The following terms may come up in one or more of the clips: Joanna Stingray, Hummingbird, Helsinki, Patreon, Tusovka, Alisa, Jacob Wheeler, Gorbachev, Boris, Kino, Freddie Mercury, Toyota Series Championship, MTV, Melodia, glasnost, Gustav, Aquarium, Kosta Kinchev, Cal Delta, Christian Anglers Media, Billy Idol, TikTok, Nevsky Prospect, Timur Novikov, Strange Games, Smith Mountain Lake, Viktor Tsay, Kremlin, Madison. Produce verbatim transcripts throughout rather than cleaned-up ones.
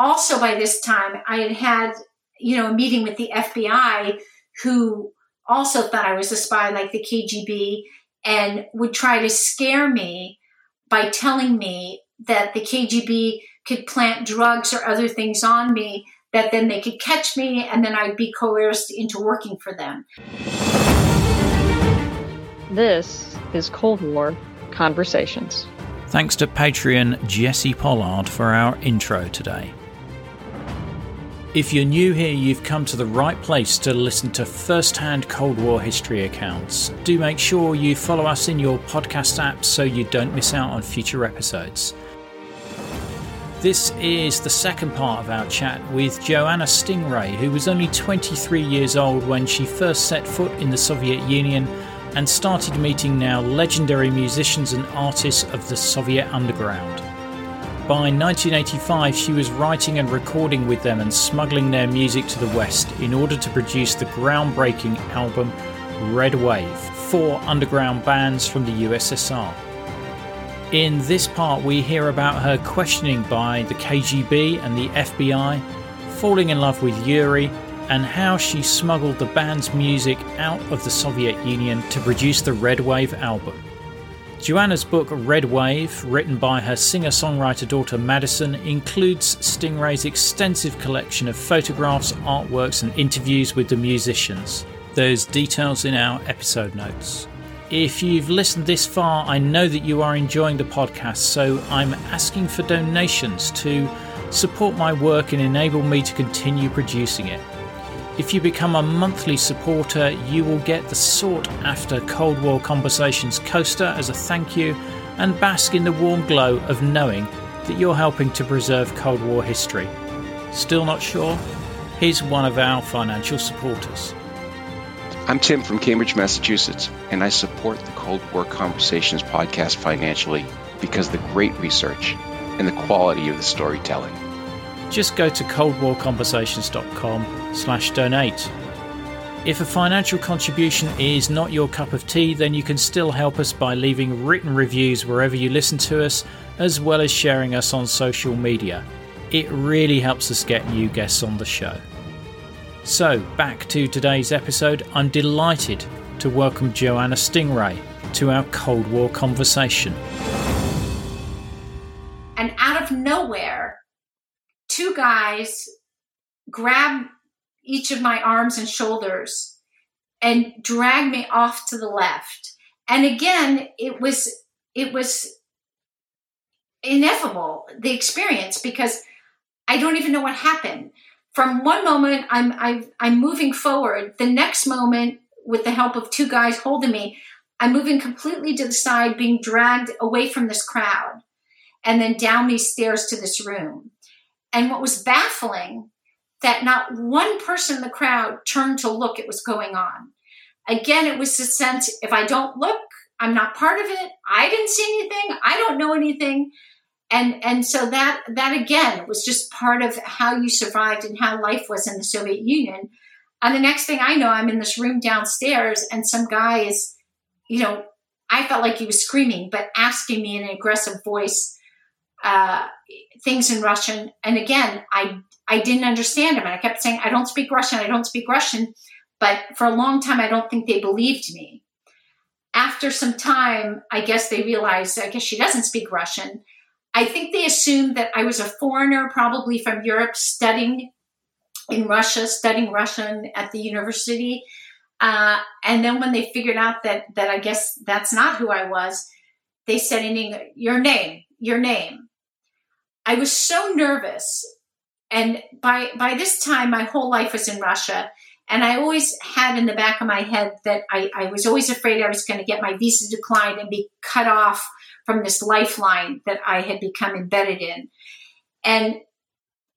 also by this time, I had had, you know, a meeting with the F B I, who also thought I was a spy like the K G B, and would try to scare me by telling me that the K G B could plant drugs or other things on me, that then they could catch me, and then I'd be coerced into working for them. This is Cold War Conversations. Thanks to Patreon Jesse Pollard for our intro today. If you're new here, you've come to the right place to listen to first-hand Cold War history accounts. Do make sure you follow us in your podcast app so you don't miss out on future episodes. This is the second part of our chat with Joanna Stingray, who was only twenty-three years old when she first set foot in the Soviet Union and started meeting now legendary musicians and artists of the Soviet underground. By nineteen eighty-five, she was writing and recording with them and smuggling their music to the West in order to produce the groundbreaking album Red Wave, four underground bands from the U S S R. In this part, we hear about her questioning by the K G B and the F B I, falling in love with Yuri, and how she smuggled the band's music out of the Soviet Union to produce the Red Wave album. Joanna's book Red Wave, written by her singer-songwriter daughter Madison, includes Stingray's extensive collection of photographs, artworks and interviews with the musicians. There's details in our episode notes. If you've listened this far, I know that you are enjoying the podcast, so I'm asking for donations to support my work and enable me to continue producing it. If you become a monthly supporter, you will get the sought-after Cold War Conversations coaster as a thank you, and bask in the warm glow of knowing that you're helping to preserve Cold War history. Still not sure? Here's one of our financial supporters. I'm Tim from Cambridge, Massachusetts, and I support the Cold War Conversations podcast financially because of the great research and the quality of the storytelling. Just go to coldwarconversations.com slash donate. If a financial contribution is not your cup of tea, then you can still help us by leaving written reviews wherever you listen to us, as well as sharing us on social media. It really helps us get new guests on the show. So, back to today's episode. I'm delighted to welcome Joanna Stingray to our Cold War conversation. And out of nowhere, two guys grab each of my arms and shoulders and drag me off to the left. And again, it was it was ineffable, the experience, because I don't even know what happened. From one moment, I'm I've, I'm moving forward. The next moment, with the help of two guys holding me, I'm moving completely to the side, being dragged away from this crowd, and then down these stairs to this room. And what was baffling, that not one person in the crowd turned to look at what was going on. Again, it was the sense, if I don't look, I'm not part of it. I didn't see anything. I don't know anything. And and so that, that again, was just part of how you survived and how life was in the Soviet Union. And the next thing I know, I'm in this room downstairs, and some guy is, you know, I felt like he was screaming, but asking me in an aggressive voice, Uh, things in Russian. And again, I I didn't understand him. And I kept saying, I don't speak Russian. I don't speak Russian. But for a long time, I don't think they believed me. After some time, I guess they realized, I guess she doesn't speak Russian. I think they assumed that I was a foreigner, probably from Europe, studying in Russia, studying Russian at the university. Uh, and then when they figured out that that I guess that's not who I was, they said in English, your name, your name. I was so nervous, and by by this time, my whole life was in Russia, and I always had in the back of my head that I, I was always afraid I was going to get my visa declined and be cut off from this lifeline that I had become embedded in. And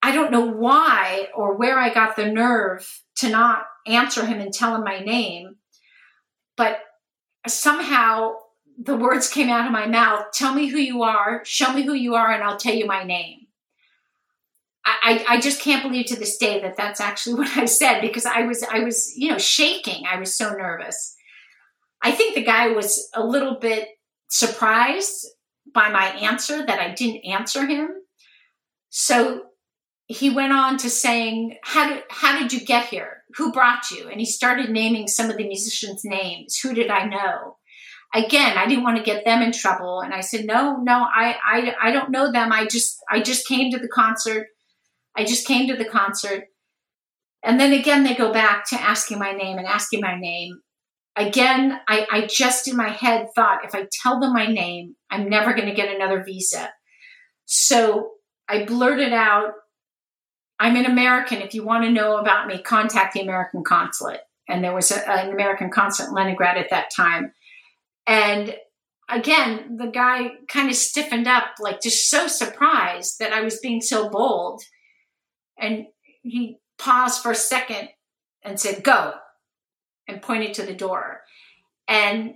I don't know why or where I got the nerve to not answer him and tell him my name, but somehow the words came out of my mouth, tell me who you are, show me who you are, and I'll tell you my name. I, I, I just can't believe to this day that that's actually what I said, because I was, I was, you know, shaking. I was so nervous. I think the guy was a little bit surprised by my answer, that I didn't answer him. So he went on to saying, how did, how did you get here? Who brought you? And he started naming some of the musicians' names. Who did I know? Again, I didn't want to get them in trouble. And I said, no, no, I, I, I don't know them. I just, I just came to the concert. I just came to the concert. And then again, they go back to asking my name and asking my name. Again, I, I just in my head thought, if I tell them my name, I'm never going to get another visa. So I blurted out, I'm an American. If you want to know about me, contact the American consulate. And there was a, an American consulate in Leningrad at that time. And again, the guy kind of stiffened up, like just so surprised that I was being so bold. And he paused for a second and said, go, and pointed to the door. And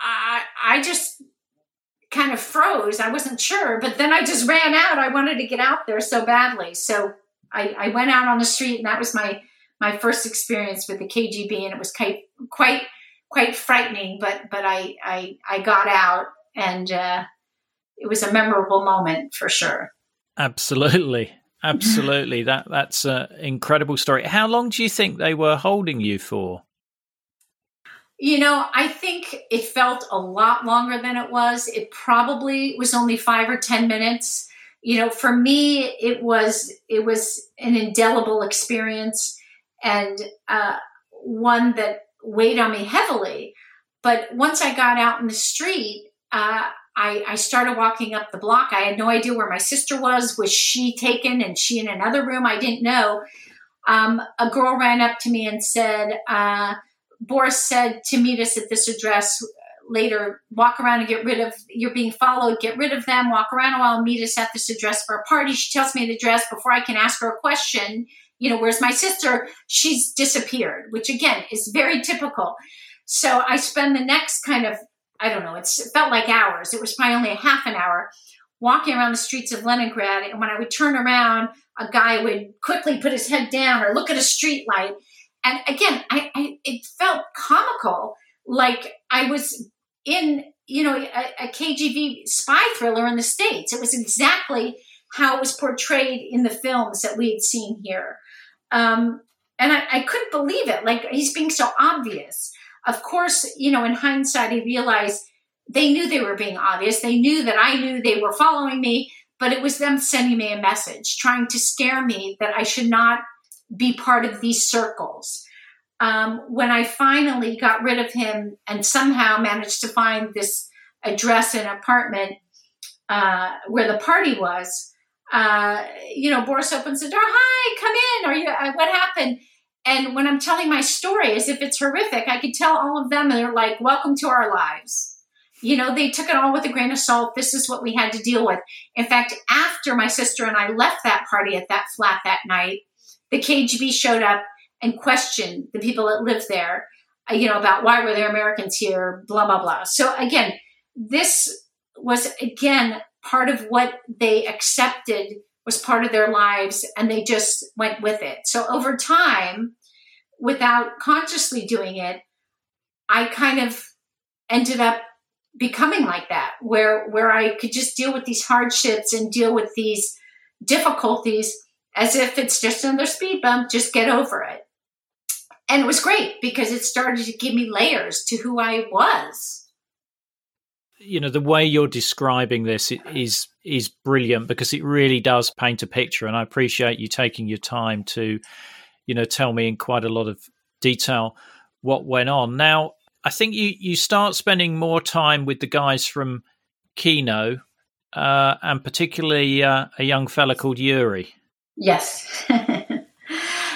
I, I just kind of froze. I wasn't sure, but then I just ran out. I wanted to get out there so badly. So I, I went out on the street, and that was my, my first experience with the K G B. And it was quite, quite, quite frightening, but, but I, I, I got out, and uh, it was a memorable moment for sure. Absolutely. Absolutely. that, that's an incredible story. How long do you think they were holding you for? You know, I think it felt a lot longer than it was. It probably was only five or ten minutes. You know, for me, it was, it was an indelible experience, and uh, one that weighed on me heavily. But once I got out in the street, uh, I, I started walking up the block. I had no idea where my sister was. Was she taken and she in another room? I didn't know. Um, a girl ran up to me and said, uh, Boris said to meet us at this address later, walk around and get rid of, you're being followed, get rid of them, walk around a while and meet us at this address for a party. She tells me the address before I can ask her a question. You know, where's my sister? She's disappeared, which again is very typical. So I spend the next kind of, I don't know, it's, it felt like hours. It was probably only a half an hour walking around the streets of Leningrad. And when I would turn around, a guy would quickly put his head down or look at a street light. And again, I, I, it felt comical, like I was in, you know, a, a K G B spy thriller in the States. It was exactly how it was portrayed in the films that we had seen here. Um, and I, I couldn't believe it. Like, he's being so obvious. Of course, you know, in hindsight, I realized they knew they were being obvious. They knew that I knew they were following me, but it was them sending me a message, trying to scare me that I should not be part of these circles. Um, when I finally got rid of him and somehow managed to find this address and apartment uh, where the party was, uh, you know, Boris opens the door. Hi, come in. Are you? Uh, what happened? And when I'm telling my story as if it's horrific, I could tell all of them, and they're like, welcome to our lives. You know, they took it all with a grain of salt. This is what we had to deal with. In fact, after my sister and I left that party at that flat that night, the K G B showed up and questioned the people that lived there, you know, about why were there Americans here, blah, blah, blah. So again, this was, again, part of what they accepted was part of their lives, and they just went with it. So over time, without consciously doing it, I kind of ended up becoming like that, where, where I could just deal with these hardships and deal with these difficulties as if it's just another speed bump, just get over it. And it was great because it started to give me layers to who I was. You know, the way you're describing this is is brilliant because it really does paint a picture. And I appreciate you taking your time to, you know, tell me in quite a lot of detail what went on. Now, I think you, you start spending more time with the guys from Kino uh, and particularly uh, a young fella called Yuri. Yes.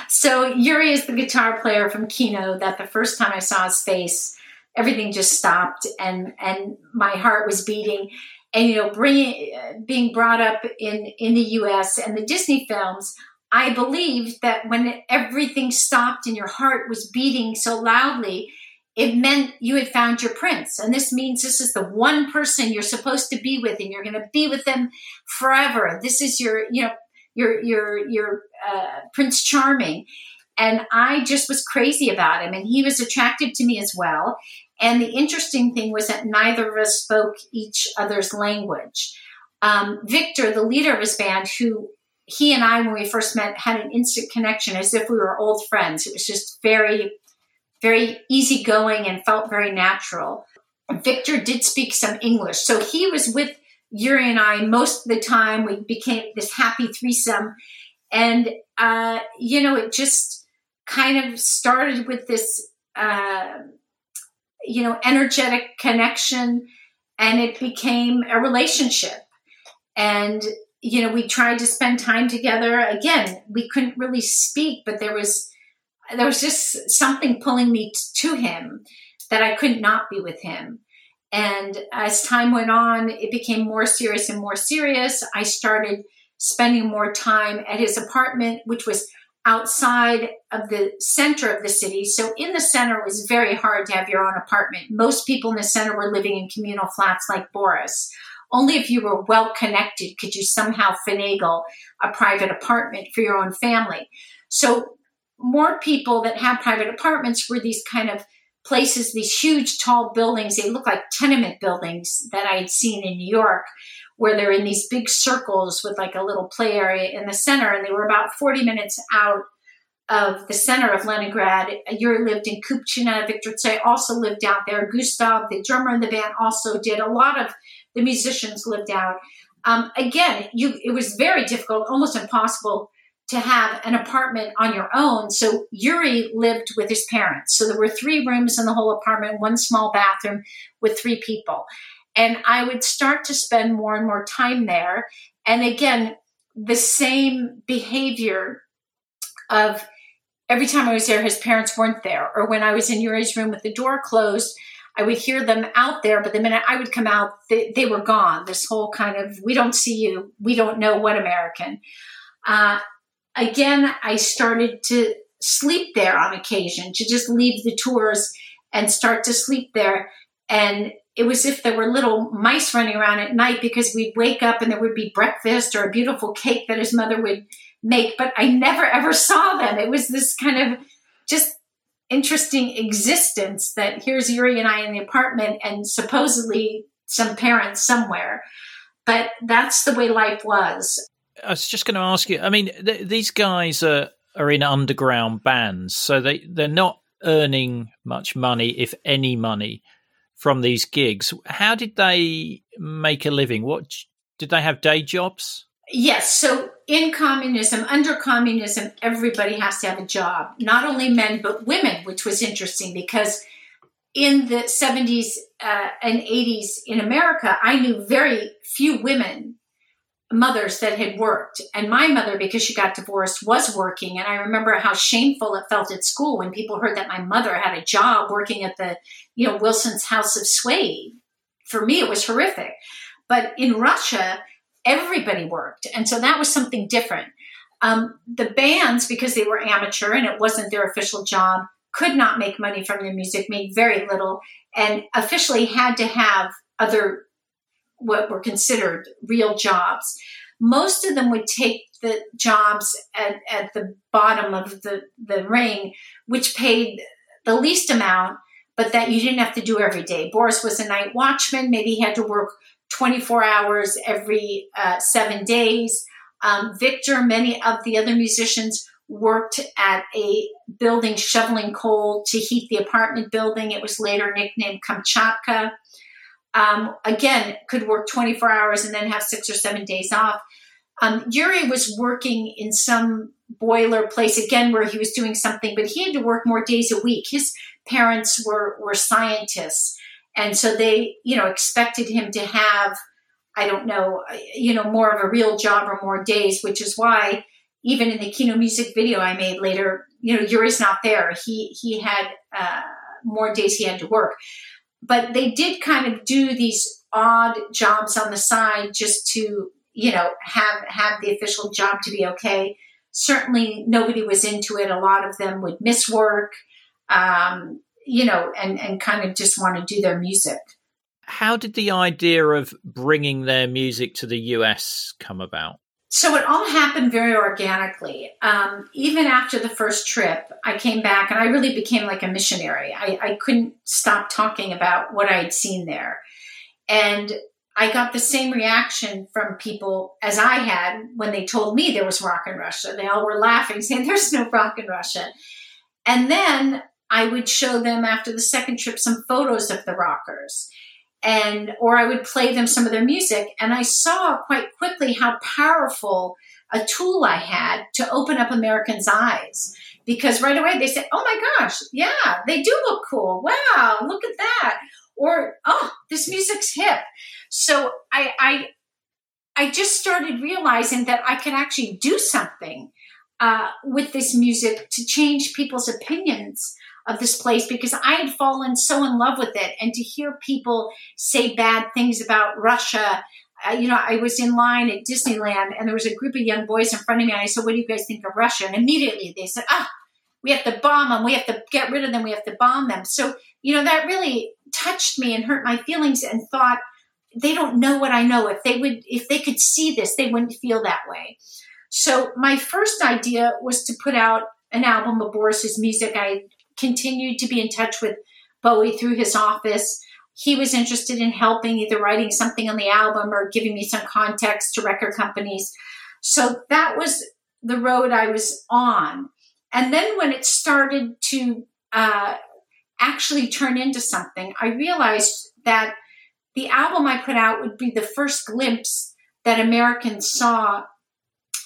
So Yuri is the guitar player from Kino that the first time I saw his face, everything just stopped and, and my heart was beating. And, you know, bringing, uh, being brought up in, in the U S and the Disney films, I believed that when everything stopped and your heart was beating so loudly, it meant you had found your prince. And this means this is the one person you're supposed to be with, and you're going to be with them forever. This is your, you know, your, your, your, uh, Prince Charming. And I just was crazy about him, and he was attractive to me as well. And the interesting thing was that neither of us spoke each other's language. Um, Viktor, the leader of his band, who he and I, when we first met, had an instant connection as if we were old friends. It was just very, very easygoing and felt very natural. Viktor did speak some English. So he was with Yuri and I most of the time. We became this happy threesome. And, uh, you know, it just kind of started with this, uh, you know, energetic connection, and it became a relationship. And, you know, we tried to spend time together. Again, we couldn't really speak, but there was, there was just something pulling me t- to him that I could not be with him. And as time went on, it became more serious and more serious. I started spending more time at his apartment, which was outside of the center of the city. So in the center, it was very hard to have your own apartment. Most people in the center were living in communal flats like Boris. Only if you were well-connected could you somehow finagle a private apartment for your own family. So more people that had private apartments were these kind of places, these huge, tall buildings. They look like tenement buildings that I had seen in New York, where they're in these big circles with like a little play area in the center. And they were about forty minutes out of the center of Leningrad. Yuri lived in Kupchina. Viktor Tsay also lived out there. Gustav, the drummer in the band, also did. A lot of the musicians lived out. Um, again, you, it was very difficult, almost impossible to have an apartment on your own. So Yuri lived with his parents. So there were three rooms in the whole apartment, one small bathroom with three people. And I would start to spend more and more time there. And again, the same behavior of every time I was there, his parents weren't there. Or when I was in Yuri's room with the door closed, I would hear them out there, but the minute I would come out, they, they were gone. This whole kind of, we don't see you, we don't know what American. Uh, again, I started to sleep there on occasion, to just leave the tours and start to sleep there. And it was as if there were little mice running around at night, because we'd wake up and there would be breakfast or a beautiful cake that his mother would make, but I never, ever saw them. It was this kind of just interesting existence that here's Yuri and I in the apartment and supposedly some parents somewhere. But that's the way life was. I was just going to ask you, I mean, th- these guys are, are in underground bands, so they, they're not earning much money, if any money, from these gigs. How did they make a living? What did they have day jobs? Yes. So in communism, under communism, everybody has to have a job, not only men, but women, which was interesting because in the seventies uh, and eighties in America, I knew very few women, mothers that had worked. And my mother, because she got divorced, was working. And I remember how shameful it felt at school when people heard that my mother had a job working at the, you know, Wilson's House of Sway. For me, it was horrific. But in Russia, everybody worked. And so that was something different. Um, the bands, because they were amateur and it wasn't their official job, could not make money from their music, made very little, and officially had to have other, what were considered real jobs. Most of them would take the jobs at, at the bottom of the, the ring, which paid the least amount, but that you didn't have to do every day. Boris was a night watchman. Maybe he had to work twenty-four hours every uh, seven days. Um, Viktor, many of the other musicians, worked at a building shoveling coal to heat the apartment building. It was later nicknamed Kamchatka. Um, again, could work twenty-four hours and then have six or seven days off. Um, Yuri was working in some boiler place, again, where he was doing something, but he had to work more days a week. His parents were, were scientists. And so they, you know, expected him to have, I don't know, you know, more of a real job or more days, which is why even in the Kino music video I made later, you know, Yuri's not there. He, he had uh, more days he had to work. But they did kind of do these odd jobs on the side just to, you know, have, have the official job to be okay. Certainly nobody was into it. A lot of them would miss work, um, you know, and, and kind of just want to do their music. How did the idea of bringing their music to the U S come about? So it all happened very organically. Um, even after the first trip, I came back and I really became like a missionary. I, I couldn't stop talking about what I had seen there. And I got the same reaction from people as I had when they told me there was rock in Russia. They all were laughing, saying there's no rock in Russia. And then I would show them after the second trip some photos of the rockers, and or I would play them some of their music. And I saw quite quickly how powerful a tool I had to open up Americans' eyes, because right away they said, oh my gosh, yeah, they do look cool. Wow, look at that. Or, oh, this music's hip. So I, I, I just started realizing that I could actually do something uh, with this music to change people's opinions of this place, because I had fallen so in love with it. And to hear people say bad things about Russia, uh, you know, I was in line at Disneyland and there was a group of young boys in front of me. And I said, what do you guys think of Russia? And immediately they said, ah, oh, we have to bomb them. We have to get rid of them. We have to bomb them. So, you know, that really touched me and hurt my feelings, and thought, they don't know what I know. If they would, if they could see this, they wouldn't feel that way. So my first idea was to put out an album of Boris's music. I continued to be in touch with Bowie through his office. He was interested in helping, either writing something on the album or giving me some context to record companies. So that was the road I was on. And then when it started to uh, actually turn into something, I realized that the album I put out would be the first glimpse that Americans saw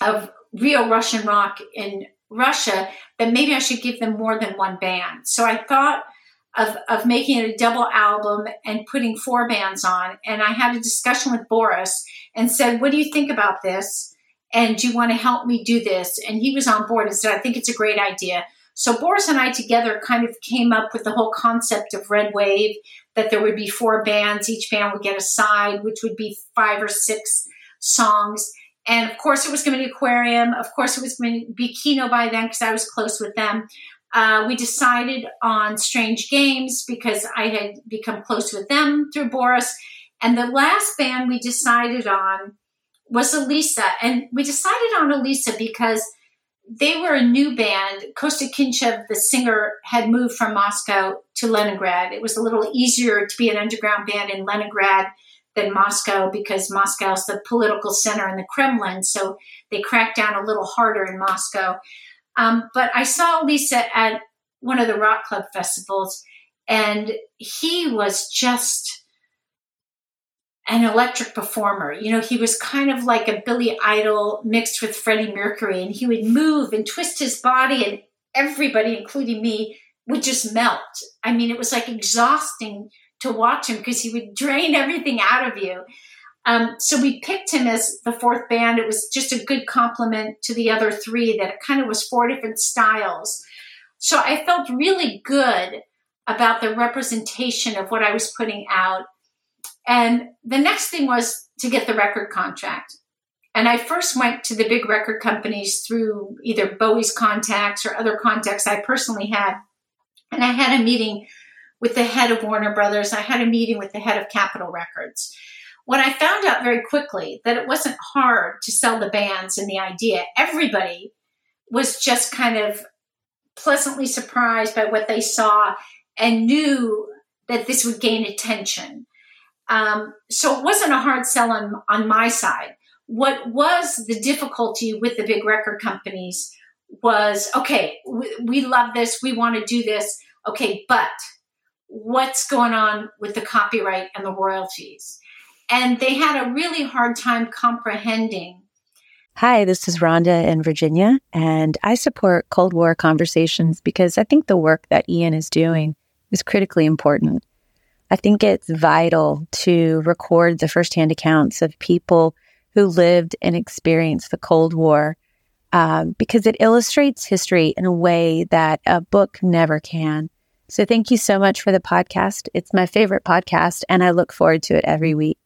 of real Russian rock in Russia, that maybe I should give them more than one band. So I thought of, of making it a double album and putting four bands on. And I had a discussion with Boris and said, what do you think about this? And do you want to help me do this? And he was on board and said, I think it's a great idea. So Boris and I together kind of came up with the whole concept of Red Wave, that there would be four bands, each band would get a side, which would be five or six songs. And of course it was going to be Aquarium. Of course it was going to be Kino by then, because I was close with them. Uh, we decided on Strange Games because I had become close with them through Boris. And the last band we decided on was Alisa. And we decided on Alisa because they were a new band. Kosta Kinchev, the singer, had moved from Moscow to Leningrad. It was a little easier to be an underground band in Leningrad than Moscow, because Moscow is the political center in the Kremlin, so they cracked down a little harder in Moscow. Um, but I saw Alisa at one of the rock club festivals, and he was just an electric performer. You know, he was kind of like a Billy Idol mixed with Freddie Mercury, and he would move and twist his body, and everybody, including me, would just melt. I mean, it was like exhausting to watch him, because he would drain everything out of you. Um, so we picked him as the fourth band. It was just a good compliment to the other three, that it kind of was four different styles. So I felt really good about the representation of what I was putting out. And the next thing was to get the record contract. And I first went to the big record companies through either Bowie's contacts or other contacts I personally had. And I had a meeting with the head of Warner Brothers. I had a meeting with the head of Capitol Records. What I found out very quickly, that it wasn't hard to sell the bands and the idea. Everybody was just kind of pleasantly surprised by what they saw and knew that this would gain attention. Um, so it wasn't a hard sell on, on my side. What was the difficulty with the big record companies was, okay, we, we love this. We want to do this. Okay, but what's going on with the copyright and the royalties? And they had a really hard time comprehending. Hi, this is Rhonda in Virginia, and I support Cold War conversations because I think the work that Ian is doing is critically important. I think it's vital to record the firsthand accounts of people who lived and experienced the Cold War uh, because it illustrates history in a way that a book never can. So thank you so much for the podcast. It's my favorite podcast, and I look forward to it every week.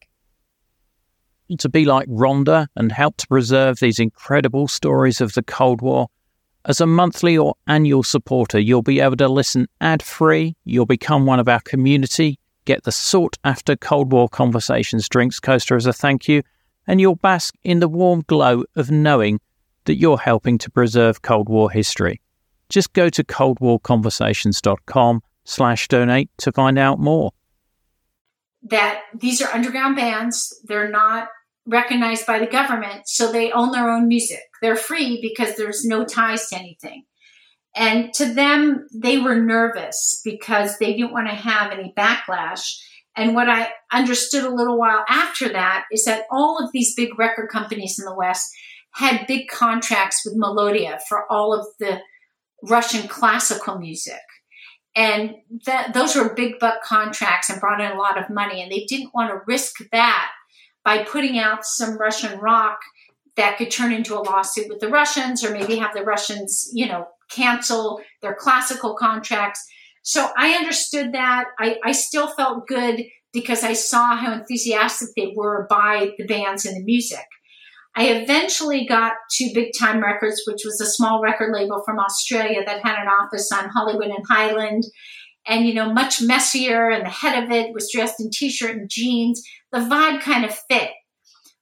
To be like Rhonda and help to preserve these incredible stories of the Cold War, as a monthly or annual supporter, you'll be able to listen ad-free, you'll become one of our community, get the sought-after Cold War Conversations drinks coaster as a thank you, and you'll bask in the warm glow of knowing that you're helping to preserve Cold War history. Just go to coldwarconversations dot com slash donate to find out more. that these are underground bands. They're not recognized by the government, so they own their own music. They're free because there's no ties to anything. And to them, they were nervous because they didn't want to have any backlash. And what I understood a little while after that is that all of these big record companies in the West had big contracts with Melodia for all of the Russian classical music. And that, those were big buck contracts and brought in a lot of money. And they didn't want to risk that by putting out some Russian rock that could turn into a lawsuit with the Russians, or maybe have the Russians, you know, cancel their classical contracts. So I understood that. I, I still felt good because I saw how enthusiastic they were by the bands and the music. I eventually got to Big Time Records, which was a small record label from Australia that had an office on Hollywood and Highland, and, you know, much messier. And the head of it was dressed in t-shirt and jeans. The vibe kind of fit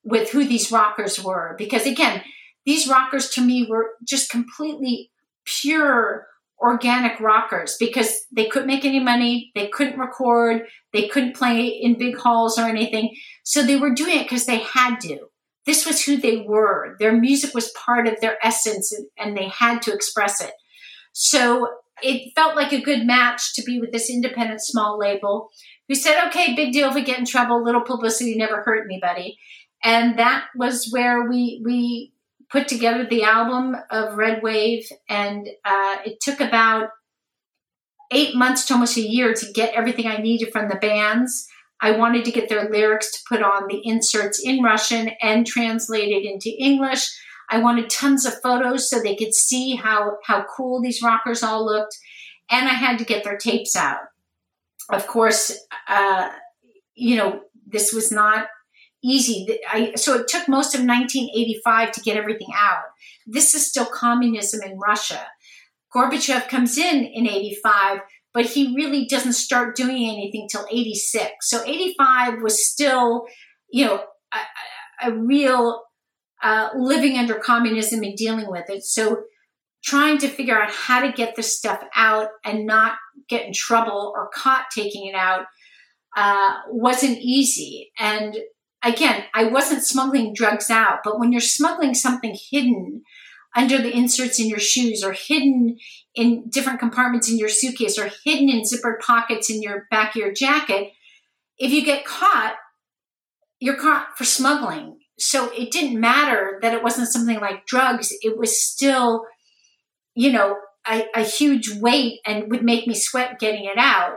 with who these rockers were, because again, these rockers to me were just completely pure organic rockers, because they couldn't make any money. They couldn't record. They couldn't play in big halls or anything. So they were doing it because they had to. This was who they were. Their music was part of their essence, and, and they had to express it. So it felt like a good match to be with this independent small label who said, okay, big deal if we get in trouble, little publicity never hurt anybody. And that was where we we put together the album of Red Wave. And uh, it took about eight months to almost a year to get everything I needed from the bands. I wanted to get their lyrics to put on the inserts in Russian and translated into English. I wanted tons of photos so they could see how, how cool these rockers all looked. And I had to get their tapes out. Of course, uh, you know, this was not easy. I, so it took most of nineteen eighty-five to get everything out. This is still communism in Russia. Gorbachev comes in in eighty-five, but he really doesn't start doing anything till eighty-six. So eighty-five was still, you know, a, a real uh, living under communism and dealing with it. So trying to figure out how to get this stuff out and not get in trouble or caught taking it out uh, wasn't easy. And again, I wasn't smuggling drugs out, but when you're smuggling something hidden under the inserts in your shoes, or hidden in different compartments in your suitcase, or hidden in zippered pockets in your back of your jacket, if you get caught, you're caught for smuggling. So it didn't matter that it wasn't something like drugs. It was still, you know, a, a huge weight, and would make me sweat getting it out.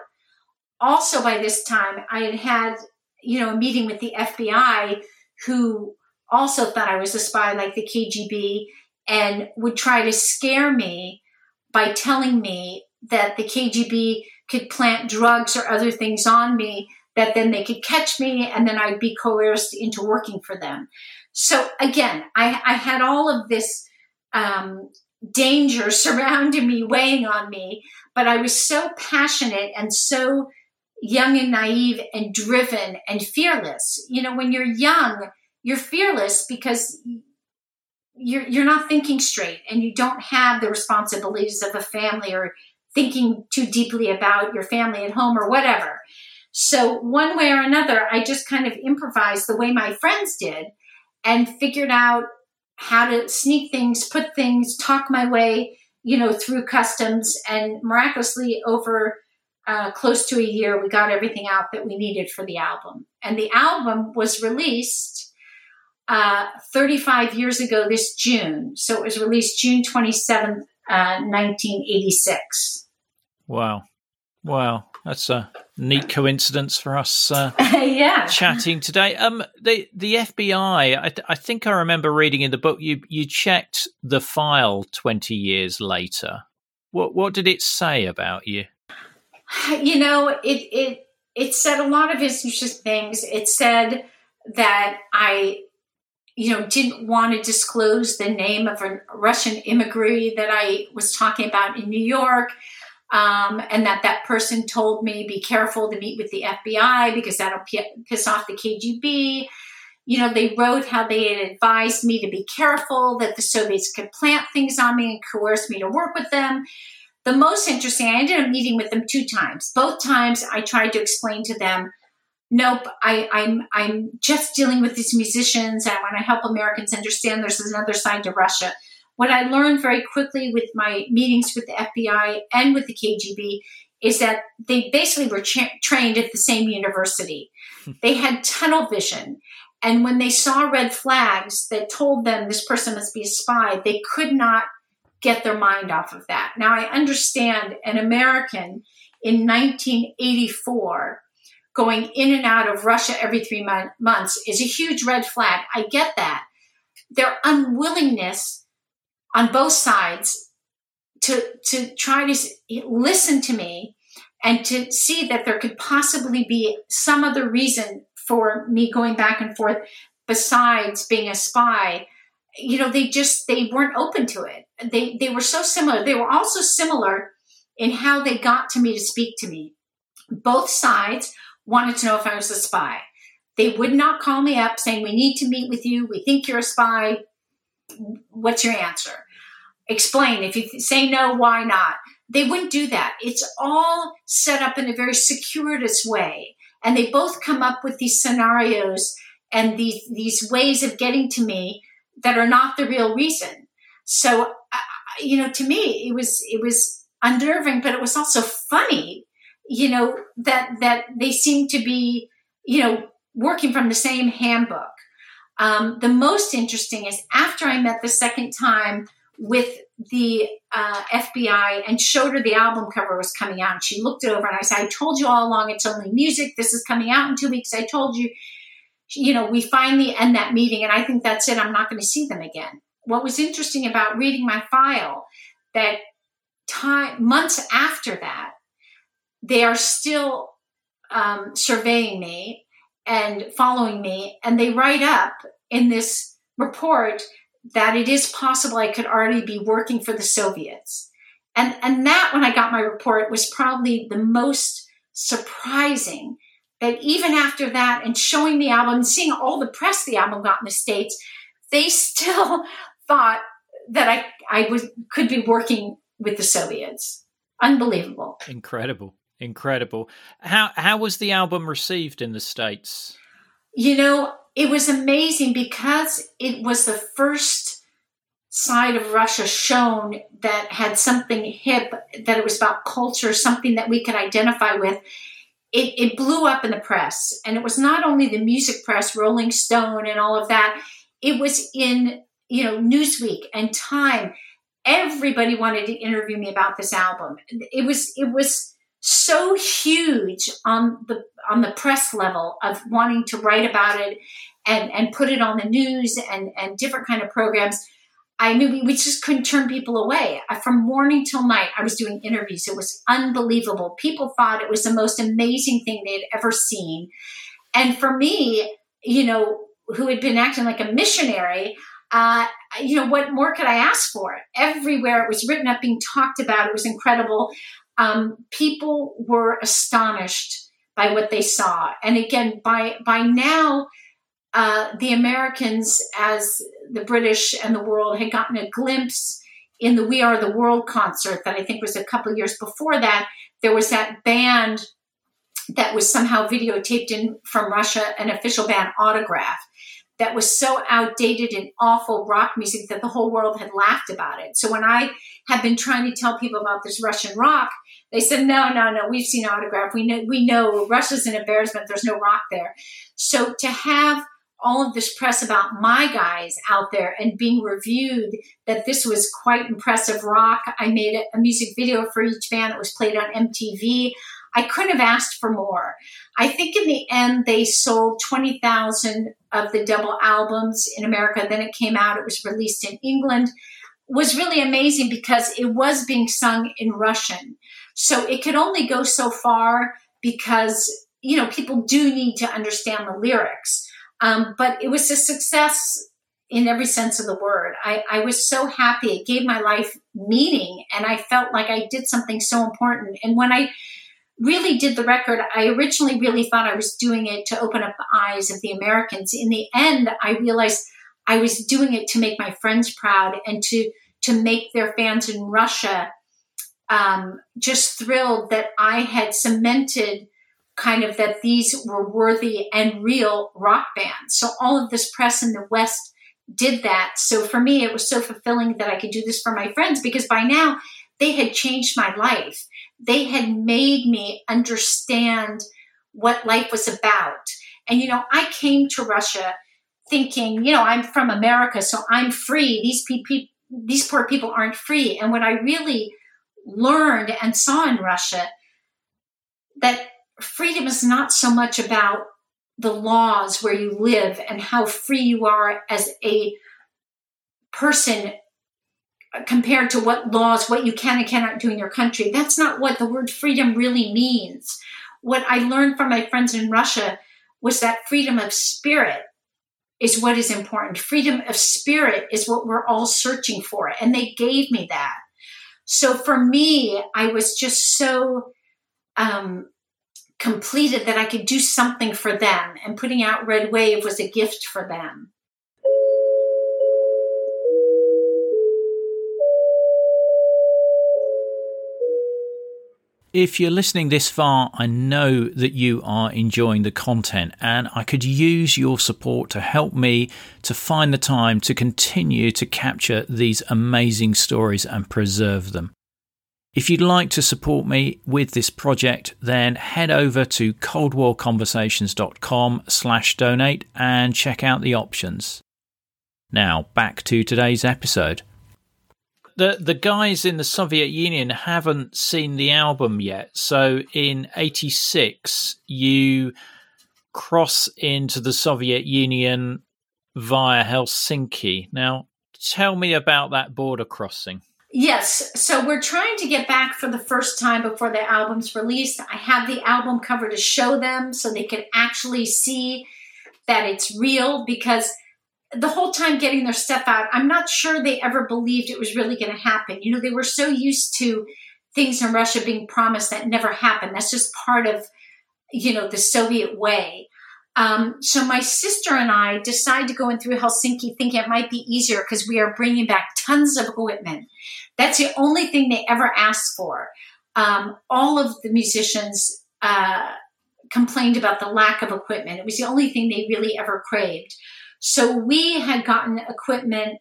Also, by this time, I had had, you know, a meeting with the F B I, who also thought I was a spy like the K G B, and would try to scare me by telling me that the K G B could plant drugs or other things on me, that then they could catch me, and then I'd be coerced into working for them. So again, I, I had all of this um, danger surrounding me, weighing on me, but I was so passionate and so young and naive and driven and fearless. You know, when you're young, you're fearless because You're, you're not thinking straight, and you don't have the responsibilities of a family, or thinking too deeply about your family at home or whatever. So one way or another, I just kind of improvised the way my friends did, and figured out how to sneak things, put things, talk my way, you know, through customs. And miraculously, over uh, close to a year, we got everything out that we needed for the album. And the album was released Uh, thirty-five years ago this June. So it was released June twenty-seventh, uh, nineteen eighty-six. Wow. Wow. That's a neat coincidence for us uh, yeah. chatting today. Um, the, the F B I, I, th- I think I remember reading in the book, you, you checked the file twenty years later. What, what did it say about you? You know, it, it, it said a lot of interesting things. It said that I, you know, didn't want to disclose the name of a Russian immigrant that I was talking about in New York. Um, and that that person told me, be careful to meet with the F B I because that'll p- piss off the K G B. You know, they wrote how they had advised me to be careful, that the Soviets could plant things on me and coerce me to work with them. The most interesting, I ended up meeting with them two times. Both times I tried to explain to them, nope, I, I'm I'm just dealing with these musicians. I want to help Americans understand there's another side to Russia. What I learned very quickly with my meetings with the F B I and with the K G B is that they basically were cha- trained at the same university. They had tunnel vision. And when they saw red flags that told them this person must be a spy, they could not get their mind off of that. Now, I understand an American in nineteen eighty-four going in and out of Russia every three mon- months is a huge red flag. I get that. Their unwillingness on both sides to, to try to listen to me and to see that there could possibly be some other reason for me going back and forth besides being a spy, you know, they just, they weren't open to it. They they were so similar. They were also similar in how they got to me to speak to me. Both sides wanted to know if I was a spy. They would not call me up saying, we need to meet with you. We think you're a spy. What's your answer? Explain. If you say no, why not? They wouldn't do that. It's all set up in a very circuitous way. And they both come up with these scenarios and these these ways of getting to me that are not the real reason. So, uh, you know, to me, it was it was unnerving, but it was also funny, you know, that that they seemed to be, you know, working from the same handbook. Um, the most interesting is after I met the second time with the uh, F B I and showed her the album cover was coming out. And she looked it over and I said, I told you all along, it's only music. This is coming out in two weeks. I told you, you know, we finally end that meeting. And I think that's it. I'm not going to see them again. What was interesting about reading my file that time months after that, they are still um, surveying me and following me. And they write up in this report that it is possible I could already be working for the Soviets. And and that, when I got my report, was probably the most surprising, that even after that and showing the album and seeing all the press the album got in the States, they still thought that I, I was, could be working with the Soviets. Unbelievable. Incredible. Incredible. How how was the album received in the States? You know, it was amazing because it was the first side of Russia shown that had something hip, that it was about culture, something that we could identify with. It, it blew up in the press. And it was not only the music press, Rolling Stone and all of that. It was in, you know, Newsweek and Time. Everybody wanted to interview me about this album. It was, it was so huge on the on the press level of wanting to write about it and, and put it on the news and, and different kind of programs. I knew we, we just couldn't turn people away. I, from morning till night, I was doing interviews. It was unbelievable. People thought it was the most amazing thing they had ever seen. And for me, you know, who had been acting like a missionary, uh, you know, what more could I ask for? Everywhere it was written up, being talked about. It was incredible. Um, people were astonished by what they saw. And again, by by now, uh, the Americans, as the British and the world, had gotten a glimpse in the We Are the World concert that I think was a couple of years before that. There was that band that was somehow videotaped in from Russia, an official band, Autograph, that was so outdated and awful rock music that the whole world had laughed about it. So when I had been trying to tell people about this Russian rock, they said, no, no, no, we've seen Autograph. We know, we know Russia's an embarrassment. There's no rock there. So to have all of this press about my guys out there and being reviewed that this was quite impressive rock. I made a music video for each band. It was played on M T V. I couldn't have asked for more. I think in the end, they sold twenty thousand of the double albums in America. Then it came out. It was released in England. It was really amazing because it was being sung in Russian. So it could only go so far because, you know, people do need to understand the lyrics. Um, but it was a success in every sense of the word. I, I was so happy. It gave my life meaning, and I felt like I did something so important. And when I really did the record, I originally really thought I was doing it to open up the eyes of the Americans. In the end, I realized I was doing it to make my friends proud and to, to make their fans in Russia um, just thrilled that I had cemented kind of that these were worthy and real rock bands. So all of this press in the West did that. So for me, it was so fulfilling that I could do this for my friends, because by now they had changed my life. They had made me understand what life was about. And, you know, I came to Russia thinking, you know, I'm from America, so I'm free. These people, these poor people aren't free. And what I really learned and saw in Russia, that freedom is not so much about the laws where you live and how free you are as a person compared to what laws, what you can and cannot do in your country. That's not what the word freedom really means. What I learned from my friends in Russia was that freedom of spirit is what is important. Freedom of spirit is what we're all searching for. And they gave me that. So for me, I was just so um, completed that I could do something for them. And putting out Red Wave was a gift for them. If you're listening this far, I know that you are enjoying the content, and I could use your support to help me to find the time to continue to capture these amazing stories and preserve them. If you'd like to support me with this project, then head over to cold war conversations dot com slash donate and check out the options. Now, back to today's episode. The the guys in the Soviet Union haven't seen the album yet. So in eighty-six, you cross into the Soviet Union via Helsinki. Now, tell me about that border crossing. Yes. So we're trying to get back for the first time before the album's released. I have the album cover to show them so they could actually see that it's real, because the whole time getting their stuff out, I'm not sure they ever believed it was really going to happen. You know, they were so used to things in Russia being promised that never happened. That's just part of, you know, the Soviet way. Um, so my sister and I decided to go in through Helsinki thinking it might be easier because we are bringing back tons of equipment. That's the only thing they ever asked for. Um, all of the musicians uh, complained about the lack of equipment. It was the only thing they really ever craved. So we had gotten equipment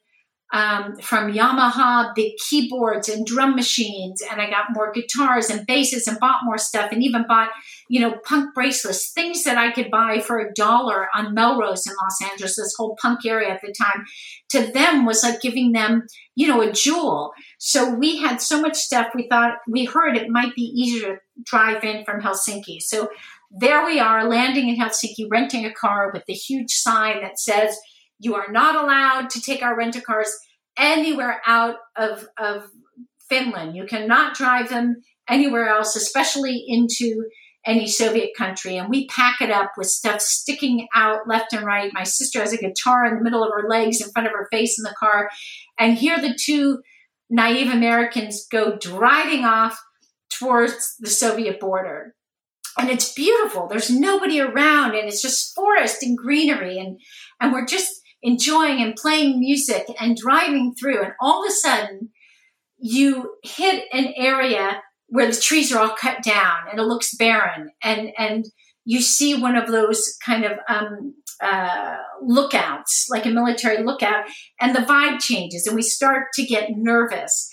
um, from Yamaha, big keyboards and drum machines, and I got more guitars and basses and bought more stuff, and even bought, you know, punk bracelets, things that I could buy for a dollar on Melrose in Los Angeles, this whole punk area at the time, to them was like giving them, you know, a jewel. So we had so much stuff, we thought, we heard it might be easier to drive in from Helsinki. So there we are, landing in Helsinki, renting a car with the huge sign that says, you are not allowed to take our rent-a-cars anywhere out of, of Finland. You cannot drive them anywhere else, especially into any Soviet country. And we pack it up with stuff sticking out left and right. My sister has a guitar in the middle of her legs, in front of her face in the car. And here the two naive Americans go driving off towards the Soviet border. And it's beautiful. There's nobody around, and it's just forest and greenery. And, and we're just enjoying and playing music and driving through. And all of a sudden, you hit an area where the trees are all cut down and it looks barren. And, and you see one of those kind of um, uh, lookouts, like a military lookout, and the vibe changes. And we start to get nervous.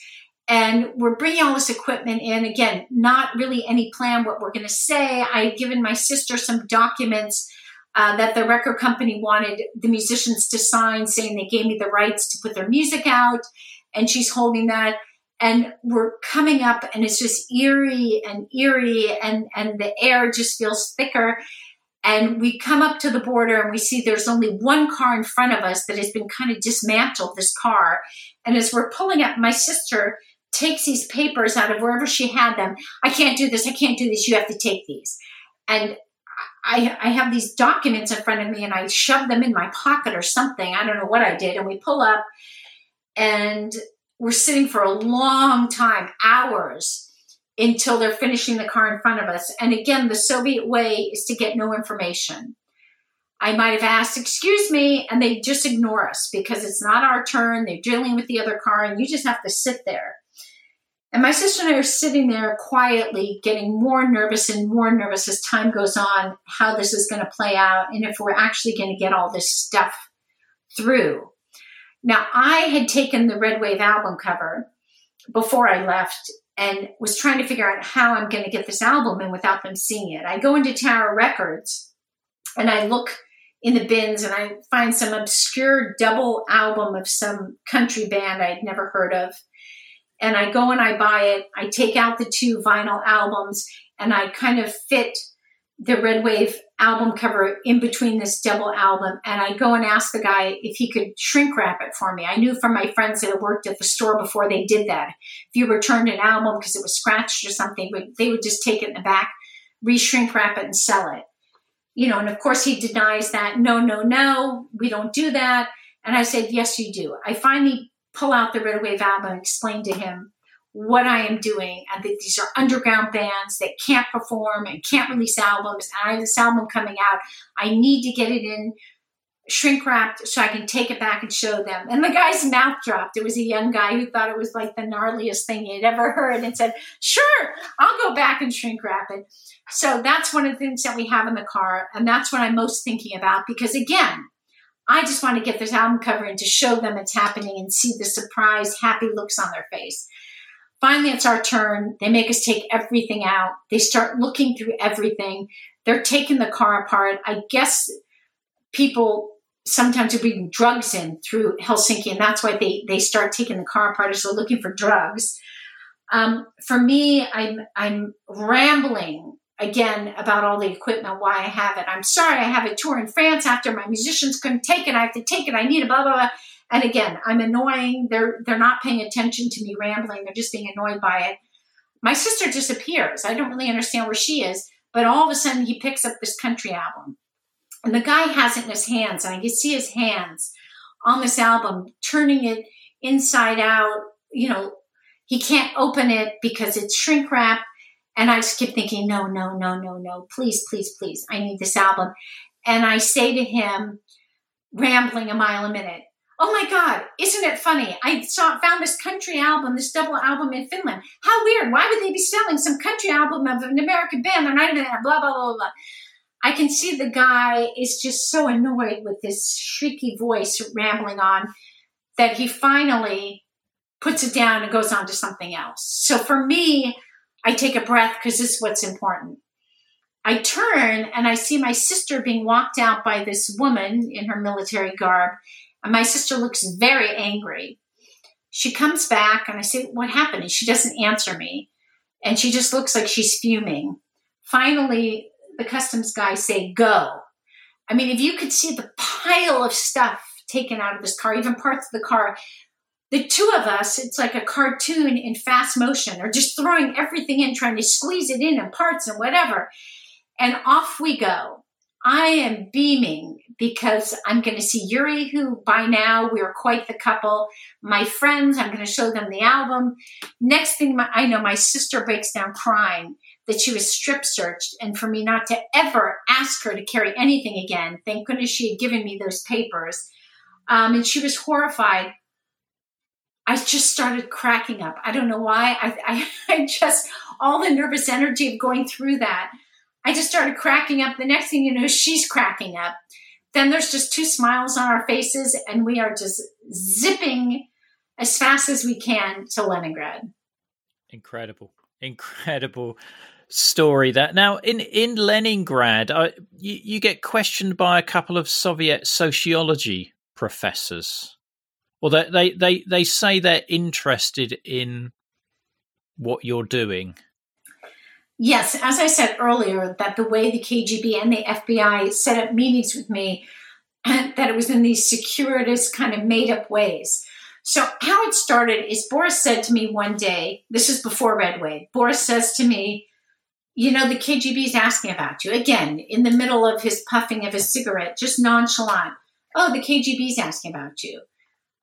And we're bringing all this equipment in. Again, not really any plan what we're going to say. I had given my sister some documents uh, that the record company wanted the musicians to sign, saying they gave me the rights to put their music out. And she's holding that. And we're coming up, and it's just eerie and eerie, and, and the air just feels thicker. And we come up to the border, and we see there's only one car in front of us that has been kind of dismantled, this car. And as we're pulling up, my sister takes these papers out of wherever she had them. I can't do this. I can't do this. You have to take these. And I, I have these documents in front of me, and I shoved them in my pocket or something. I don't know what I did. And we pull up, and we're sitting for a long time, hours, until they're finishing the car in front of us. And again, the Soviet way is to get no information. I might have asked, excuse me, and they just ignore us because it's not our turn. They're dealing with the other car, and you just have to sit there. And my sister and I are sitting there quietly getting more nervous and more nervous as time goes on, how this is going to play out and if we're actually going to get all this stuff through. Now, I had taken the Red Wave album cover before I left and was trying to figure out how I'm going to get this album in without them seeing it. I go into Tower Records and I look in the bins and I find some obscure double album of some country band I'd never heard of. And I go and I buy it. I take out the two vinyl albums and I kind of fit the Red Wave album cover in between this double album. And I go and ask the guy if he could shrink wrap it for me. I knew from my friends that had worked at the store before they did that. If you returned an album because it was scratched or something, they would just take it in the back, re-shrink wrap it and sell it. You know, and of course he denies that. No, no, no, we don't do that. And I said, yes, you do. I finally pull out the Red Wave album and explain to him what I am doing and that these are underground bands that can't perform and can't release albums. And I have this album coming out. I need to get it in shrink wrapped so I can take it back and show them. And the guy's mouth dropped. It was a young guy who thought it was like the gnarliest thing he'd ever heard and said, sure, I'll go back and shrink wrap it. So that's one of the things that we have in the car. And that's what I'm most thinking about because again, I just want to get this album cover and to show them it's happening and see the surprised, happy looks on their face. Finally, it's our turn. They make us take everything out. They start looking through everything. They're taking the car apart. I guess people sometimes are bringing drugs in through Helsinki, and that's why they, they start taking the car apart as they're looking for drugs. Um, for me, I'm I'm rambling again about all the equipment, why I have it. I'm sorry I have a tour in France after my musicians couldn't take it. I have to take it. I need it, blah, blah, blah. And again, I'm annoying. They're they're not paying attention to me rambling. They're just being annoyed by it. My sister disappears. I don't really understand where she is. But all of a sudden, he picks up this country album. And the guy has it in his hands. And I can see his hands on this album, turning it inside out. You know, he can't open it because it's shrink wrapped. And I just keep thinking, no, no, no, no, no, please, please, please. I need this album. And I say to him, rambling a mile a minute, oh my God, isn't it funny? I saw, found this country album, this double album in Finland. How weird. Why would they be selling some country album of an American band? They're not even there, blah, blah, blah, blah. I can see the guy is just so annoyed with this shrieky voice rambling on that he finally puts it down and goes on to something else. So for me, I take a breath because this is what's important. I turn and I see my sister being walked out by this woman in her military garb. And my sister looks very angry. She comes back and I say, what happened? And she doesn't answer me. And she just looks like she's fuming. Finally, the customs guys say, go. I mean, if you could see the pile of stuff taken out of this car, even parts of the car, the two of us, it's like a cartoon in fast motion, or just throwing everything in, trying to squeeze it in and parts and whatever. And off we go. I am beaming because I'm going to see Yuri, who by now we are quite the couple. My friends, I'm going to show them the album. Next thing my, I know, my sister breaks down crying that she was strip searched. And for me not to ever ask her to carry anything again, thank goodness she had given me those papers. Um, and she was horrified. I just started cracking up. I don't know why. I, I, I just, all the nervous energy of going through that, I just started cracking up. The next thing you know, she's cracking up. Then there's just two smiles on our faces, and we are just zipping as fast as we can to Leningrad. Incredible, incredible story that. Now, in, in Leningrad, I, you, you get questioned by a couple of Soviet sociology professors. Well, they, they, they, they say they're interested in what you're doing. Yes, as I said earlier, that the way the K G B and the F B I set up meetings with me, that it was in these securitist kind of made-up ways. So how it started is Boris said to me one day, this is before Red Wave, Boris says to me, you know, the K G B is asking about you. Again, in the middle of his puffing of his cigarette, just nonchalant. Oh, the K G B is asking about you.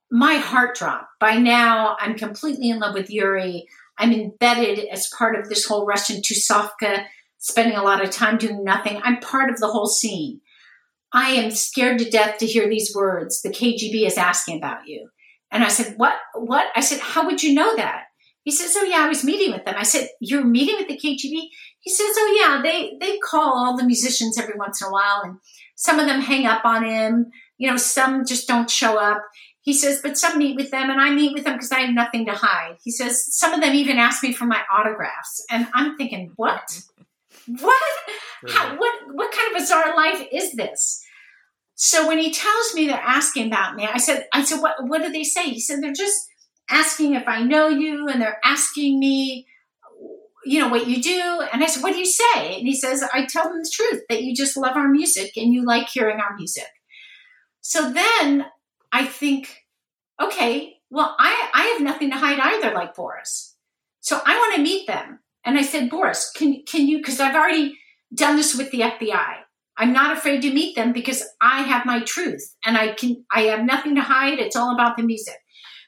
My heart dropped. By now, I'm completely in love with Yuri. I'm embedded as part of this whole Russian Tusovka, spending a lot of time doing nothing. I'm part of the whole scene. I am scared to death to hear these words. The K G B is asking about you. And I said, what? What? I said, how would you know that? He says, oh, yeah, I was meeting with them. I said, you're meeting with the K G B? He says, oh, yeah, they, they call all the musicians every once in a while, and some of them hang up on him. You know, some just don't show up. He says, but some meet with them, and I meet with them because I have nothing to hide. He says, some of them even ask me for my autographs. And I'm thinking, what? What? How, what what kind of bizarre life is this? So when he tells me they're asking about me, I said, I said, what what do they say? He said, they're just asking if I know you, and they're asking me, you know, what you do. And I said, what do you say? And he says, I tell them the truth, that you just love our music and you like hearing our music. So then I think, okay, well, I, I have nothing to hide either, like Boris. So I want to meet them. And I said, Boris, can can you, because I've already done this with the F B I. I'm not afraid to meet them because I have my truth and I can. I have nothing to hide. It's all about the music.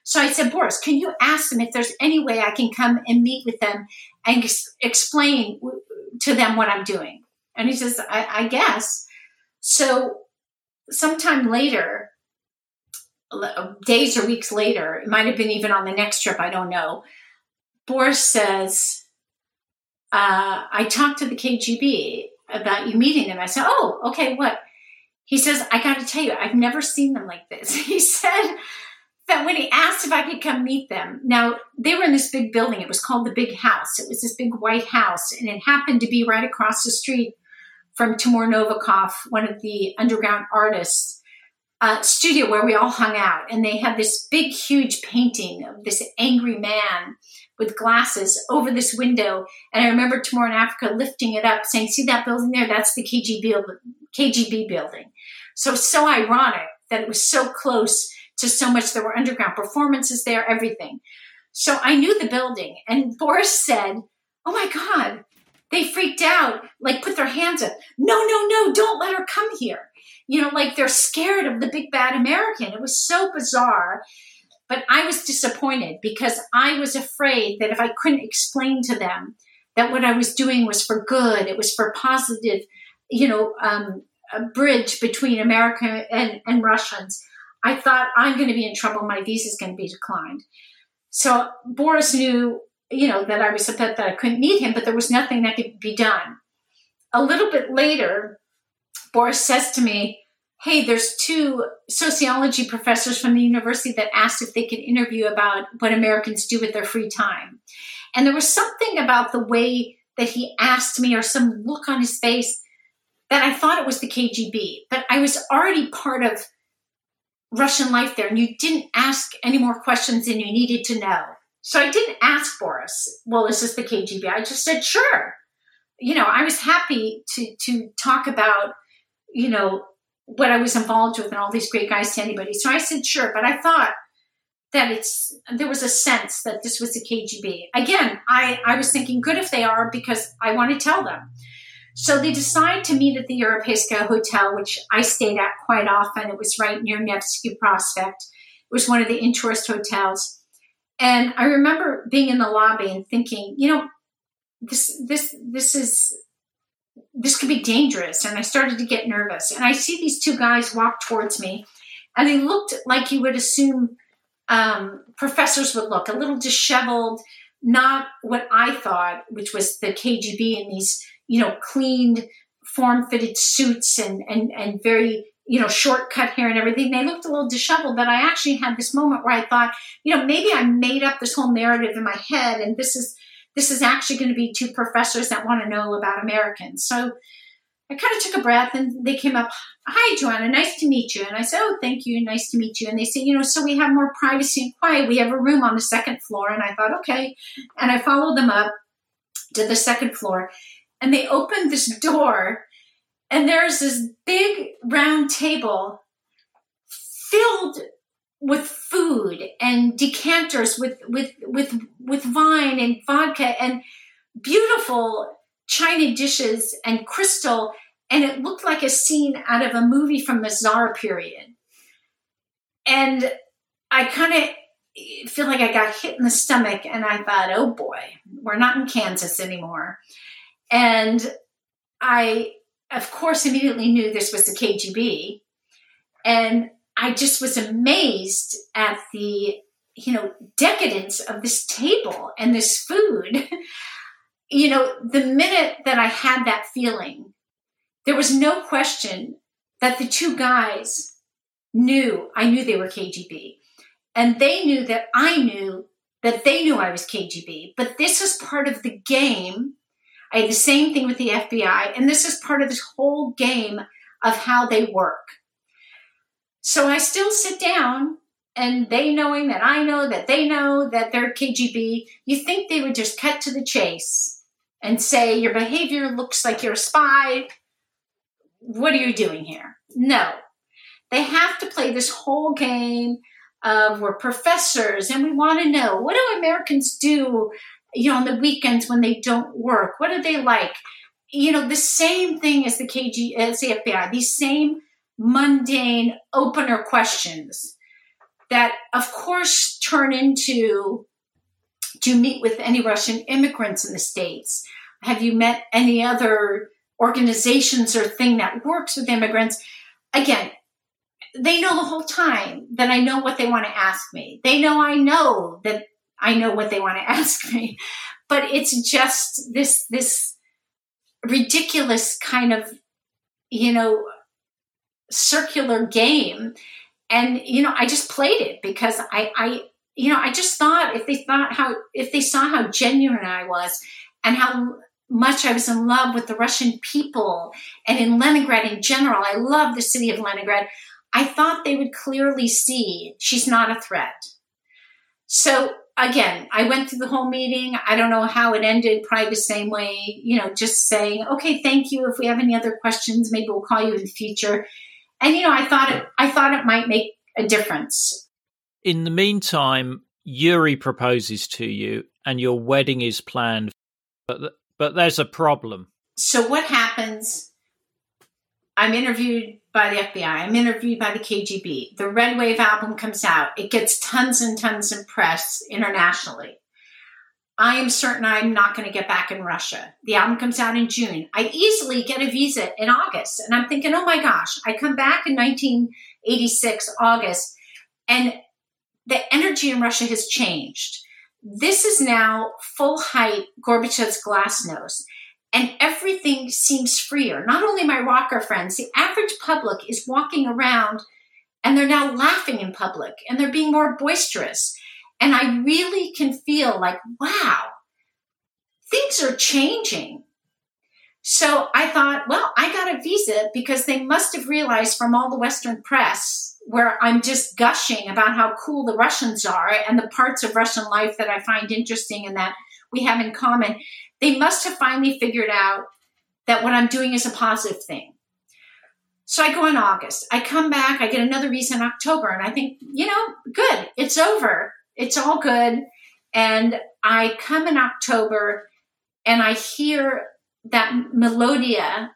So I said, Boris, can you ask them if there's any way I can come and meet with them and ex- explain w- to them what I'm doing? And he says, I, I guess. So sometime later, days or weeks later, it might have been even on the next trip, I don't know, Boris says, Uh, I talked to the K G B about you meeting them. I said, oh, okay, what? He says, I got to tell you, I've never seen them like this. He said that when he asked if I could come meet them. Now, they were in this big building. It was called the Big House. It was this big white house, and it happened to be right across the street from Timur Novikov, one of the underground artists' uh, studio where we all hung out. And they had this big, huge painting of this angry man with glasses over this window. And I remember Timor in Africa lifting it up saying, see that building there? That's the K G B, K G B building. So, so ironic that it was so close to so much. There were underground performances there, everything. So I knew the building. And Boris said, oh my God, they freaked out, like put their hands up. No, no, no, don't let her come here. You know, like they're scared of the big bad American. It was so bizarre. But I was disappointed because I was afraid that if I couldn't explain to them that what I was doing was for good, it was for positive, you know, um, a bridge between America and, and Russians, I thought I'm going to be in trouble. My visa is going to be declined. So Boris knew, you know, that I was upset that I couldn't meet him, but there was nothing that could be done. A little bit later, Boris says to me, hey, there's two sociology professors from the university that asked if they could interview about what Americans do with their free time. And there was something about the way that he asked me or some look on his face that I thought it was the K G B. But I was already part of Russian life there, and you didn't ask any more questions than you needed to know. So I didn't ask Boris, well, is this the K G B? I just said, sure. You know, I was happy to to talk about, you know, what I was involved with and all these great guys to anybody. So I said, sure. But I thought that it's, there was a sense that this was the K G B. Again, I, I was thinking good if they are, because I want to tell them. So they decide to meet at the Europeesco Hotel, which I stayed at quite often. It was right near Nevsky Prospect. It was one of the in-tourist hotels. And I remember being in the lobby and thinking, you know, this, this, this is, this could be dangerous. And I started to get nervous. And I see these two guys walk towards me, and they looked like you would assume um, professors would look, a little disheveled, not what I thought, which was the K G B in these, you know, cleaned, form-fitted suits and, and, and very, you know, short-cut hair and everything. They looked a little disheveled, but I actually had this moment where I thought, you know, maybe I made up this whole narrative in my head, and this is, This is actually going to be two professors that want to know about Americans. So I kind of took a breath, and they came up, hi, Joanna, nice to meet you. And I said, oh, thank you, nice to meet you. And they said, you know, so we have more privacy and quiet. We have a room on the second floor. And I thought, okay. And I followed them up to the second floor, and they opened this door, and there's this big round table filled with food and decanters with, with, with, with wine and vodka and beautiful china dishes and crystal. And it looked like a scene out of a movie from the Tsar period. And I kind of feel like I got hit in the stomach, and I thought, oh boy, we're not in Kansas anymore. And I, of course, immediately knew this was the K G B. And I just was amazed at the you know, decadence of this table and this food, you know, the minute that I had that feeling, there was no question that the two guys knew, I knew they were K G B. And they knew that I knew that they knew I was K G B. But this is part of the game. I had the same thing with the F B I. And this is part of this whole game of how they work. So I still sit down, and they knowing that I know that they know that they're K G B, you think they would just cut to the chase and say, your behavior looks like you're a spy. What are you doing here? No. They have to play this whole game of we're professors and we want to know, what do Americans do, you know, on the weekends when they don't work? What are they like? You know, the same thing as the K G B, as the F B I, these same mundane opener questions that, of course, turn into, do you meet with any Russian immigrants in the States? Have you met any other organizations or thing that works with immigrants? Again, they know the whole time that I know what they want to ask me. They know I know that I know what they want to ask me. But it's just this this ridiculous kind of, you know, circular game. And, you know, I just played it because I, I, you know, I just thought if they thought how, if they saw how genuine I was and how much I was in love with the Russian people and in Leningrad in general, I love the city of Leningrad. I thought they would clearly see she's not a threat. So again, I went through the whole meeting. I don't know how it ended, probably the same way, you know, just saying, okay, thank you. If we have any other questions, maybe we'll call you in the future. And, you know, I thought it, I thought it might make a difference. In the meantime, Yuri proposes to you and your wedding is planned, but, th- but there's a problem. So what happens? I'm interviewed by the F B I. I'm interviewed by the K G B. The Red Wave album comes out. It gets tons and tons of press internationally. I am certain I'm not going to get back in Russia. The album comes out in June. I easily get a visa in August. And I'm thinking, oh my gosh, I come back in nineteen eighty-six, August, and the energy in Russia has changed. This is now full height Gorbachev's glasnost. And everything seems freer. Not only my rocker friends, the average public is walking around and they're now laughing in public and they're being more boisterous. And I really can feel like, wow, things are changing. So I thought, well, I got a visa because they must have realized from all the Western press where I'm just gushing about how cool the Russians are and the parts of Russian life that I find interesting and that we have in common. They must have finally figured out that what I'm doing is a positive thing. So I go in August. I come back. I get another visa in October. And I think, you know, good. It's over. It's all good. And I come in October and I hear that Melodia,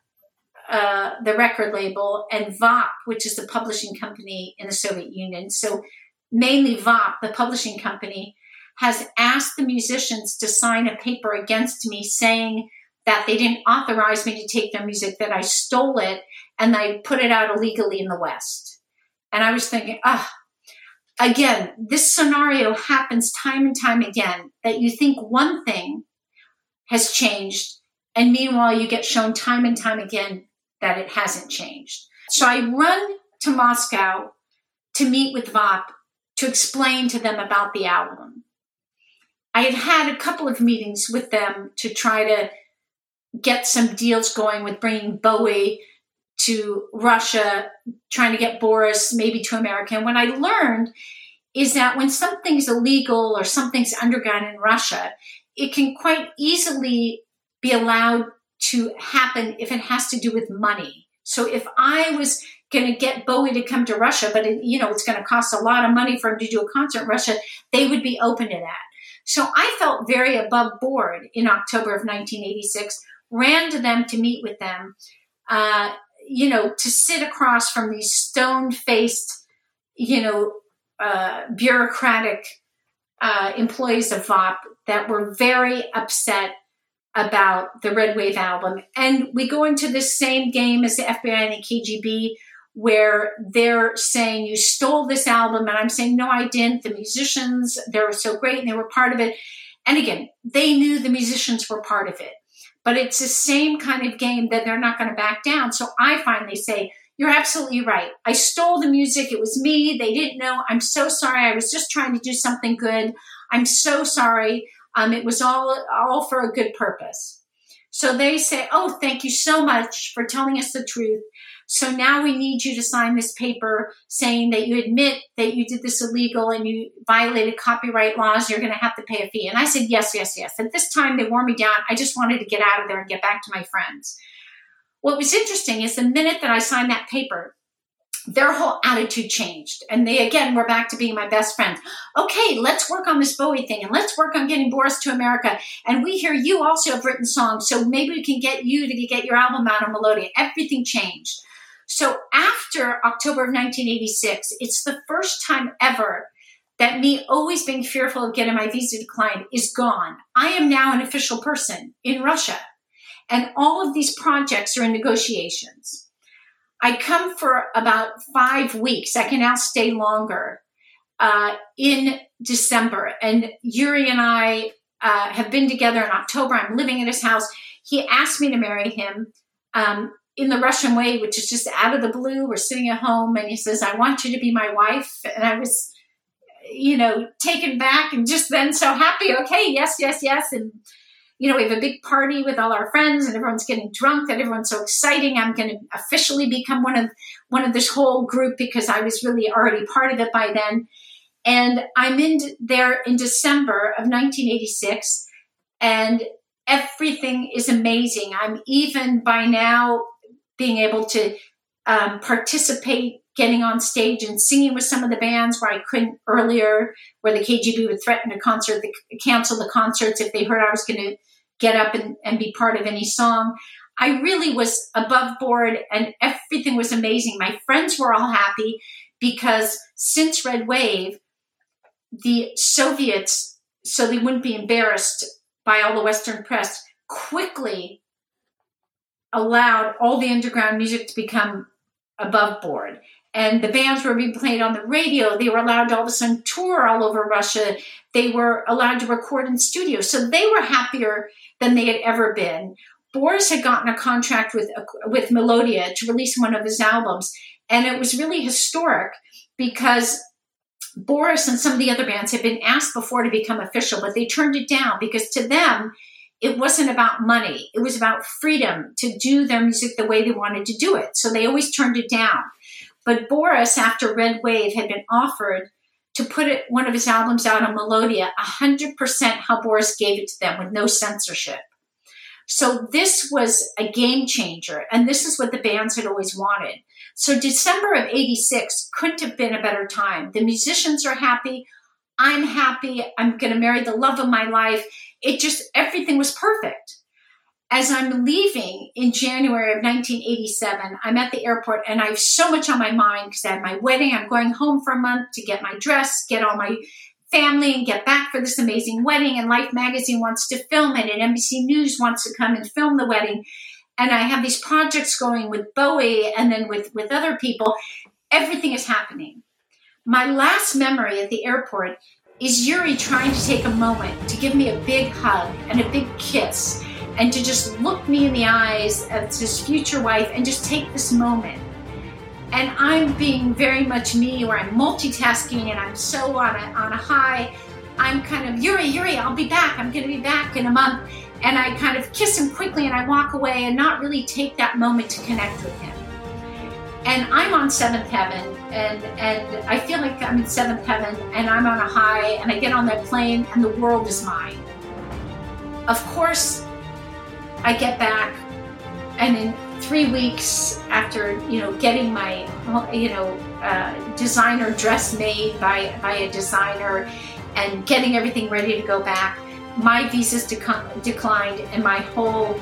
uh, the record label, and Vop, which is the publishing company in the Soviet Union. So mainly Vop, the publishing company, has asked the musicians to sign a paper against me saying that they didn't authorize me to take their music, that I stole it, and I put it out illegally in the West. And I was thinking, ah, oh, again, this scenario happens time and time again, that you think one thing has changed, and meanwhile you get shown time and time again that it hasn't changed. So I run to Moscow to meet with Vop to explain to them about the album. I had had a couple of meetings with them to try to get some deals going with bringing Bowie to Russia, trying to get Boris maybe to America. And what I learned is that when something's illegal or something's underground in Russia, it can quite easily be allowed to happen if it has to do with money. So if I was going to get Bowie to come to Russia, but it, you know, it's going to cost a lot of money for him to do a concert in Russia, they would be open to that. So I felt very above board in October of nineteen eighty-six, ran to them to meet with them, uh, you know, to sit across from these stone-faced, you know, uh, bureaucratic uh, employees of Vop that were very upset about the Red Wave album. And we go into this same game as the F B I and the K G B, where they're saying, you stole this album. And I'm saying, no, I didn't. The musicians, they were so great and they were part of it. And again, they knew the musicians were part of it. But it's the same kind of game that they're not going to back down. So I finally say, you're absolutely right. I stole the music. It was me. They didn't know. I'm so sorry. I was just trying to do something good. I'm so sorry. Um, it was all, all for a good purpose. So they say, oh, thank you so much for telling us the truth. So now we need you to sign this paper saying that you admit that you did this illegal and you violated copyright laws. You're going to have to pay a fee. And I said, yes, yes, yes. At this time, they wore me down. I just wanted to get out of there and get back to my friends. What was interesting is the minute that I signed that paper, their whole attitude changed. And they, again, were back to being my best friends. Okay, let's work on this Bowie thing, and let's work on getting Boris to America. And we hear you also have written songs, so maybe we can get you to get your album out on Melodia. Everything changed. So after October of nineteen eighty-six, it's the first time ever that me always being fearful of getting my visa declined is gone. I am now an official person in Russia. And all of these projects are in negotiations. I come for about five weeks. I can now stay longer uh, in December. And Yuri and I uh, have been together in October. I'm living in his house. He asked me to marry him um, in the Russian way, which is just out of the blue. We're sitting at home and he says, I want you to be my wife. And I was, you know, taken back and just then so happy. Okay, yes, yes, yes. And you know, we have a big party with all our friends and everyone's getting drunk and everyone's so exciting. I'm going to officially become one of one of this whole group because I was really already part of it by then. And I'm in there in December of nineteen eighty-six and everything is amazing. I'm even by now being able to um, participate, getting on stage and singing with some of the bands where I couldn't earlier, where the K G B would threaten to concert, cancel the concerts if they heard I was going to get up and, and be part of any song. I really was above board and everything was amazing. My friends were all happy because since Red Wave, the Soviets, so they wouldn't be embarrassed by all the Western press, quickly allowed all the underground music to become above board. And the bands were being played on the radio. They were allowed to all of a sudden tour all over Russia. They were allowed to record in studio. So they were happier than they had ever been. Boris had gotten a contract with with Melodia to release one of his albums. And it was really historic because Boris and some of the other bands had been asked before to become official, but they turned it down because to them, it wasn't about money. It was about freedom to do their music the way they wanted to do it. So they always turned it down. But Boris, after Red Wave, had been offered to put it, one of his albums out on Melodia, one hundred percent how Boris gave it to them with no censorship. So this was a game changer, and this is what the bands had always wanted. So December of eighty-six couldn't have been a better time. The musicians are happy. I'm happy. I'm going to marry the love of my life. It just, everything was perfect. As I'm leaving in January of nineteen eighty-seven, I'm at the airport and I have so much on my mind because I had my wedding. I'm going home for a month to get my dress, get all my family and get back for this amazing wedding. And Life magazine wants to film it and N B C News wants to come and film the wedding. And I have these projects going with Bowie and then with, with other people. Everything is happening. My last memory at the airport is Yuri trying to take a moment to give me a big hug and a big kiss and to just look me in the eyes as his future wife and just take this moment. And I'm being very much me where I'm multitasking and I'm so on a, on a high. I'm kind of, Yuri, Yuri, I'll be back. I'm going to be back in a month. And I kind of kiss him quickly and I walk away and not really take that moment to connect with him. And I'm on seventh heaven, and, and I feel like I'm in seventh heaven, and I'm on a high, and I get on that plane, and the world is mine. Of course, I get back, and in three weeks after, you know, getting my, you know, uh, designer dress made by, by a designer, and getting everything ready to go back, my visa's dec- declined, and my whole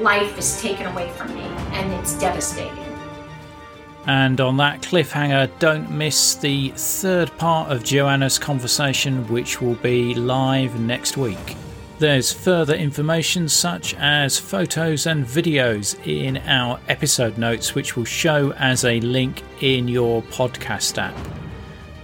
life is taken away from me, and it's devastating. And on that cliffhanger, don't miss the third part of Joanna's conversation, which will be live next week. There's further information such as photos and videos in our episode notes, which will show as a link in your podcast app.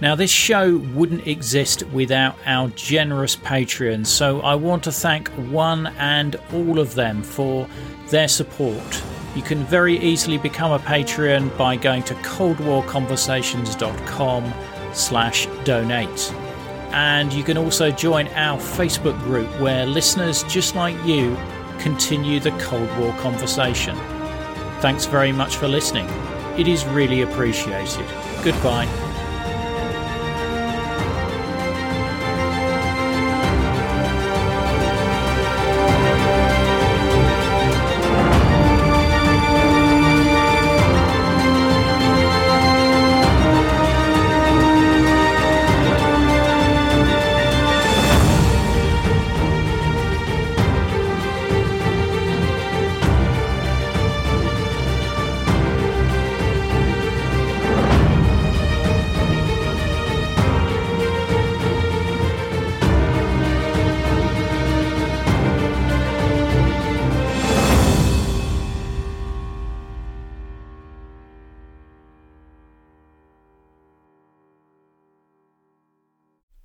Now, this show wouldn't exist without our generous Patreons, so I want to thank one and all of them for their support. You can very easily become a Patreon by going to cold war conversations dot com slash donate. And you can also join our Facebook group where listeners just like you continue the Cold War conversation. Thanks very much for listening. It is really appreciated. Goodbye.